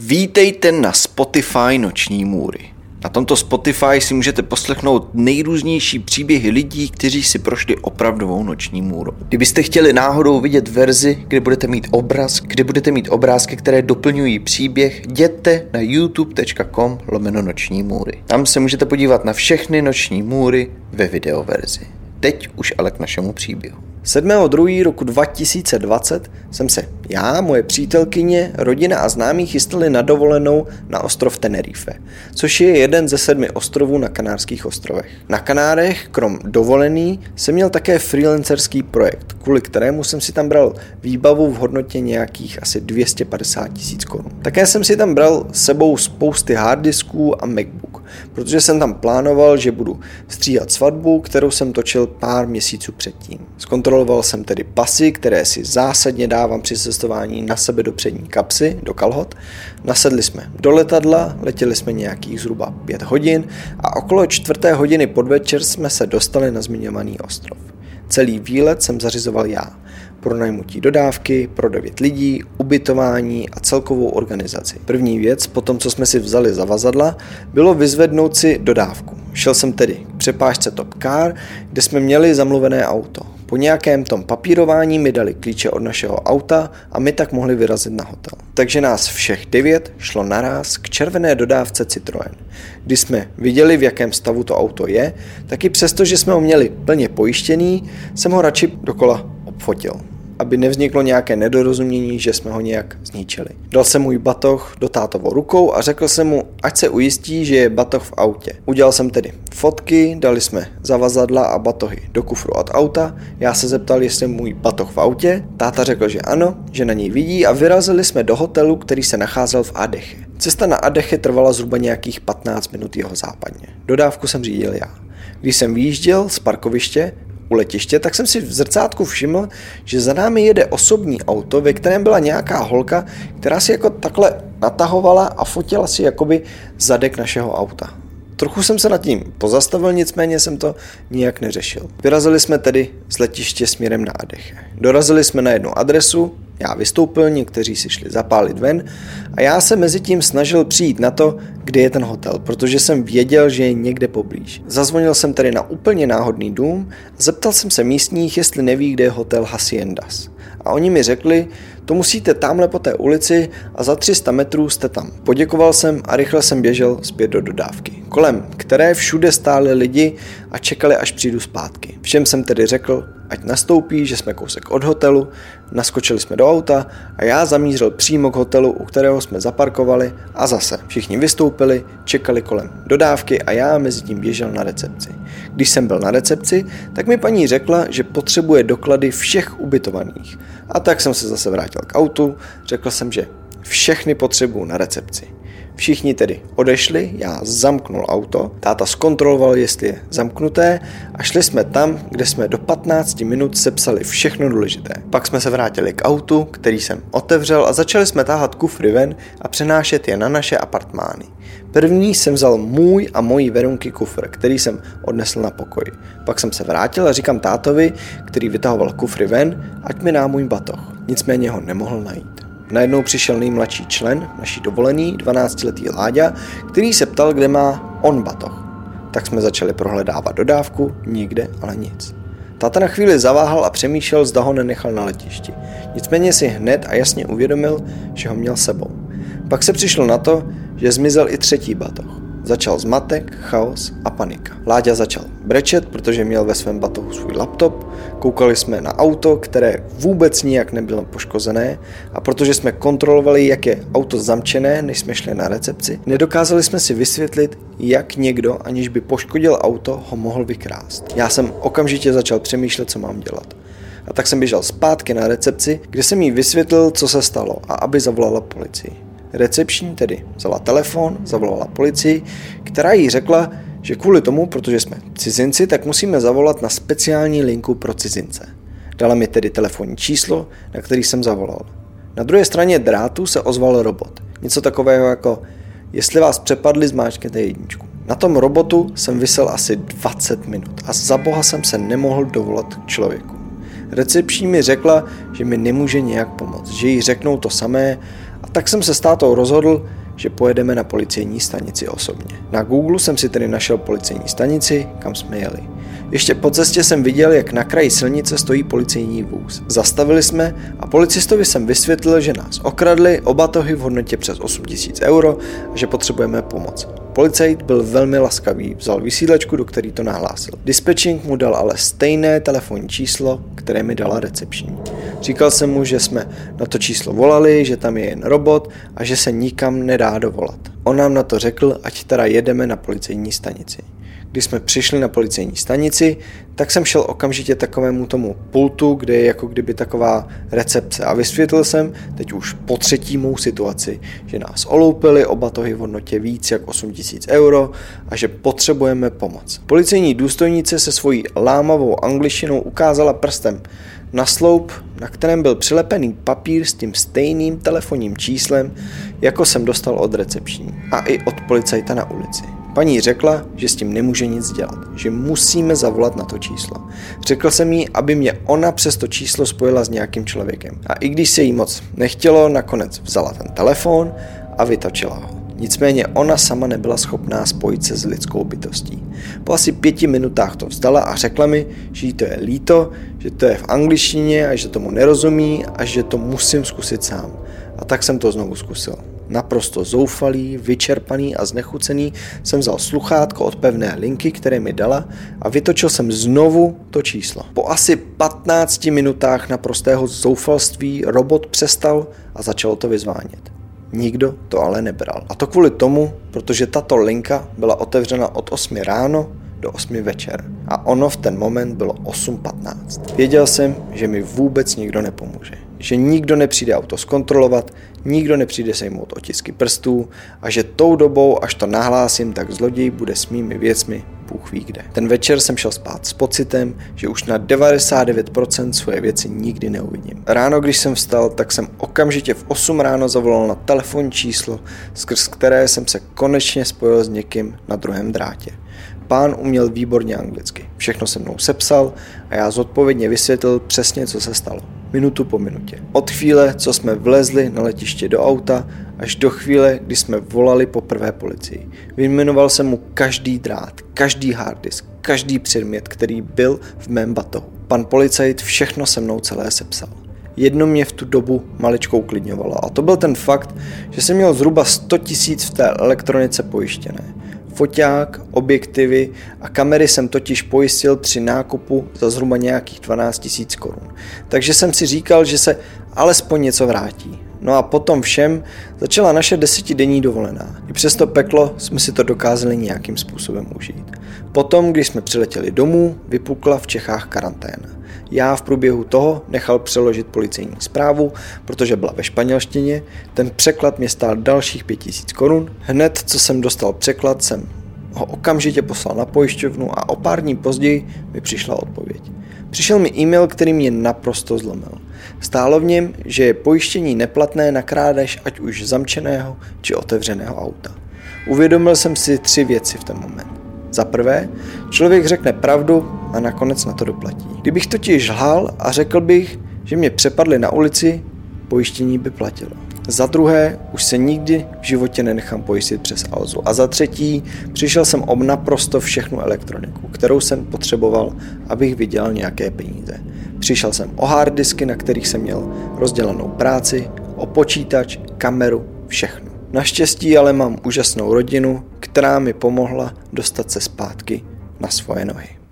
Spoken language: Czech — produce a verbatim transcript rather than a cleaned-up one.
Vítejte na Spotify Noční můry. Na tomto Spotify si můžete poslechnout nejrůznější příběhy lidí, kteří si prošli opravdovou noční můrou. Kdybyste chtěli náhodou vidět verzi, kde budete mít obraz, kde budete mít obrázky, které doplňují příběh, jděte na youtube.com lomeno noční můry. Tam se můžete podívat na všechny noční můry ve videoverzi. Teď už ale k našemu příběhu. sedmého druhého roku dva tisíce dvacet jsem se já, moje přítelkyně, rodina a známí chystali na dovolenou na ostrov Tenerife, což je jeden ze sedmi ostrovů na Kanárských ostrovech. Na Kanárech, krom dovolený, jsem měl také freelancerský projekt, kvůli kterému jsem si tam bral výbavu v hodnotě nějakých asi dvě stě padesát tisíc korun. Také jsem si tam bral s sebou spousty harddisků a MacBook, protože jsem tam plánoval, že budu stříhat svatbu, kterou jsem točil pár měsíců předtím. Kontroloval jsem tedy pasy, které si zásadně dávám při cestování na sebe do přední kapsy, do kalhot. Nasedli jsme do letadla, letěli jsme nějakých zhruba pět hodin a okolo čtvrté hodiny podvečer jsme se dostali na zmiňovaný ostrov. Celý výlet jsem zařizoval já. Pronajmutí dodávky, pro devět lidí, ubytování a celkovou organizaci. První věc, po tom, co jsme si vzali zavazadla, bylo vyzvednout si dodávku. Šel jsem tedy k přepážce Top Car, kde jsme měli zamluvené auto. Po nějakém tom papírování mi dali klíče od našeho auta a my tak mohli vyrazit na hotel. Takže nás všech devět šlo naraz k červené dodávce Citroën. Když jsme viděli, v jakém stavu to auto je, tak i přesto, že jsme ho měli plně pojištěný, jsem ho radši dokola obfotil, aby nevzniklo nějaké nedorozumění, že jsme ho nějak zničili. Dal jsem můj batoh do tátovou rukou a řekl jsem mu, ať se ujistí, že je batoh v autě. Udělal jsem tedy fotky, dali jsme zavazadla a batohy do kufru od auta, já se zeptal, jestli je můj batoh v autě, táta řekl, že ano, že na něj vidí a vyrazili jsme do hotelu, který se nacházel v Adeje. Cesta na Adeje trvala zhruba nějakých patnáct minut jeho západně. Dodávku jsem řídil já. Když jsem vyjížděl z parkoviště, u letiště, tak jsem si v zrcátku všiml, že za námi jede osobní auto, ve kterém byla nějaká holka, která si jako takhle natahovala a fotila si jakoby zadek našeho auta. Trochu jsem se nad tím pozastavil, nicméně jsem to nijak neřešil. Vyrazili jsme tedy z letiště směrem na Adeje. Dorazili jsme na jednu adresu, já vystoupil, někteří si šli zapálit ven a já se mezi tím snažil přijít na to, kde je ten hotel, protože jsem věděl, že je někde poblíž. Zazvonil jsem tedy na úplně náhodný dům a zeptal jsem se místních, jestli neví, kde je hotel Haciendas. A oni mi řekli, to musíte tamhle po té ulici a za tři sta metrů jste tam. Poděkoval jsem a rychle jsem běžel zpět do dodávky, kolem které všude stáli lidi a čekali, až přijdu zpátky. Všem jsem tedy řekl, ať nastoupí, že jsme kousek od hotelu, naskočili jsme do auta a já zamířil přímo k hotelu, u kterého jsme zaparkovali a zase všichni vystoupili, čekali kolem dodávky a já mezi tím běžel na recepci. Když jsem byl na recepci, tak mi paní řekla, že potřebuje doklady všech ubytovaných. A tak jsem se zase vrátil k autu, řekl jsem, že všechny potřebuju na recepci. Všichni tedy odešli, já zamknul auto, táta zkontroloval, jestli je zamknuté a šli jsme tam, kde jsme do patnáct minut sepsali všechno důležité. Pak jsme se vrátili k autu, který jsem otevřel a začali jsme táhat kufry ven a přenášet je na naše apartmány. První jsem vzal můj a mojí Verunky kufr, který jsem odnesl na pokoj. Pak jsem se vrátil a říkám tátovi, který vytahoval kufry ven, ať mi dá můj batoh. Nicméně ho nemohl najít. Najednou přišel nejmladší člen naší dovolený, dvanáctiletý Láďa, který se ptal, kde má on batoh. Tak jsme začali prohledávat dodávku, nikde, ale nic. Táta na chvíli zaváhal a přemýšlel, zda ho nenechal na letišti. Nicméně si hned a jasně uvědomil, že ho měl sebou. Pak se přišlo na to, že zmizel i třetí batoh. Začal zmatek, chaos a panika. Láďa začal brečet, protože měl ve svém batohu svůj laptop, koukali jsme na auto, které vůbec nijak nebylo poškozené a protože jsme kontrolovali, jak je auto zamčené, než jsme šli na recepci, nedokázali jsme si vysvětlit, jak někdo, aniž by poškodil auto, ho mohl vykrást. Já jsem okamžitě začal přemýšlet, co mám dělat. A tak jsem běžel zpátky na recepci, kde jsem jí vysvětlil, co se stalo a aby zavolala policii. Recepční tedy vzala telefon, zavolala policii, která jí řekla, že kvůli tomu, protože jsme cizinci, tak musíme zavolat na speciální linku pro cizince. Dala mi tedy telefonní číslo, na který jsem zavolal. Na druhé straně drátu se ozval robot. Něco takového jako, jestli vás přepadli, zmáčkněte jedničku. Na tom robotu jsem visel asi dvacet minut a za boha jsem se nemohl dovolat k člověku. Recepční mi řekla, že mi nemůže nějak pomoct, že jí řeknou to samé A tak jsem se s tátou rozhodl, že pojedeme na policejní stanici osobně. Na Google jsem si tedy našel policejní stanici, kam jsme jeli. Ještě po cestě jsem viděl, jak na kraji silnice stojí policejní vůz. Zastavili jsme a policistovi jsem vysvětlil, že nás okradli, oba tohy v hodnotě přes osm tisíc euro a že potřebujeme pomoc. Policajt byl velmi laskavý, vzal vysílačku, do které to nahlásil. Dispečink mu dal ale stejné telefonní číslo, které mi dala recepční. Říkal jsem mu, že jsme na to číslo volali, že tam je jen robot a že se nikam nedá dovolat. On nám na to řekl, ať teda jedeme na policejní stanici. Když jsme přišli na policejní stanici, tak jsem šel okamžitě takovému tomu pultu, kde je jako kdyby taková recepce a vysvětlil jsem teď už po třetí mou situaci, že nás oloupili, oba tohy v hodnotě víc jak osm tisíc euro a že potřebujeme pomoc. Policejní důstojnice se svojí lámavou angličtinou ukázala prstem na sloup, na kterém byl přilepený papír s tím stejným telefonním číslem, jako jsem dostal od recepční a i od policajta na ulici. Paní řekla, že s tím nemůže nic dělat, že musíme zavolat na to číslo. Řekl jsem jí, aby mě ona přes to číslo spojila s nějakým člověkem. A i když se jí moc nechtělo, nakonec vzala ten telefon a vytočila ho. Nicméně ona sama nebyla schopná spojit se s lidskou bytostí. Po asi pěti minutách to vzdala a řekla mi, že jí to je líto, že to je v angličtině a že tomu nerozumí a že to musím zkusit sám. A tak jsem to znovu zkusil. Naprosto zoufalý, vyčerpaný a znechucený jsem vzal sluchátko od pevné linky, které mi dala a vytočil jsem znovu to číslo. Po asi patnácti minutách naprostého zoufalství robot přestal a začalo to vyzvánět. Nikdo to ale nebral. A to kvůli tomu, protože tato linka byla otevřena od osmi ráno do osmi večer. A ono v ten moment bylo osm patnáct. Věděl jsem, že mi vůbec nikdo nepomůže. Že nikdo nepřijde auto zkontrolovat, nikdo nepřijde sejmout otisky prstů a že tou dobou, až to nahlásím, tak zloděj bude s mými věcmi Bůh ví kde. Ten večer jsem šel spát s pocitem, že už na devadesát devět procent svoje věci nikdy neuvidím. Ráno, když jsem vstal, tak jsem okamžitě v osm ráno zavolal na telefonní číslo, skrz které jsem se konečně spojil s někým na druhém drátě. Pán uměl výborně anglicky. Všechno se mnou sepsal a já zodpovědně vysvětlil přesně, co se stalo. Minutu po minutě. Od chvíle, co jsme vlezli na letiště do auta, až do chvíle, kdy jsme volali poprvé policii. Vyjmenoval jsem mu každý drát, každý harddisk, každý předmět, který byl v mém batohu. Pan policajt všechno se mnou celé sepsal. Jedno mě v tu dobu maličkou uklidňovalo a to byl ten fakt, že jsem měl zhruba sto tisíc v té elektronice pojištěné. Foťák, objektivy a kamery jsem totiž pojistil při nákupu za zhruba nějakých dvanáct tisíc korun. Takže jsem si říkal, že se alespoň něco vrátí. No a potom všem začala naše desetidenní dovolená. I přes to peklo jsme si to dokázali nějakým způsobem užít. Potom, když jsme přiletěli domů, vypukla v Čechách karanténa. Já v průběhu toho nechal přeložit policejní zprávu, protože byla ve španělštině, ten překlad mě stál dalších pět tisíc korun. Hned, co jsem dostal překlad, jsem ho okamžitě poslal na pojišťovnu a o pár dní později mi přišla odpověď. Přišel mi e-mail, který mě naprosto zlomil. Stálo v něm, že je pojištění neplatné na krádež ať už zamčeného či otevřeného auta. Uvědomil jsem si tři věci v ten moment. Za prvé, člověk řekne pravdu a nakonec na to doplatí. Kdybych totiž lhal a řekl bych, že mě přepadli na ulici, pojištění by platilo. Za druhé, už se nikdy v životě nenechám pojistit přes Alzu. A za třetí, přišel jsem ob naprosto všechnu elektroniku, kterou jsem potřeboval, abych vydělal nějaké peníze. Přišel jsem o harddisky, na kterých jsem měl rozdělanou práci, o počítač, kameru, všechno. Naštěstí ale mám úžasnou rodinu, která mi pomohla dostat se zpátky na svoje nohy.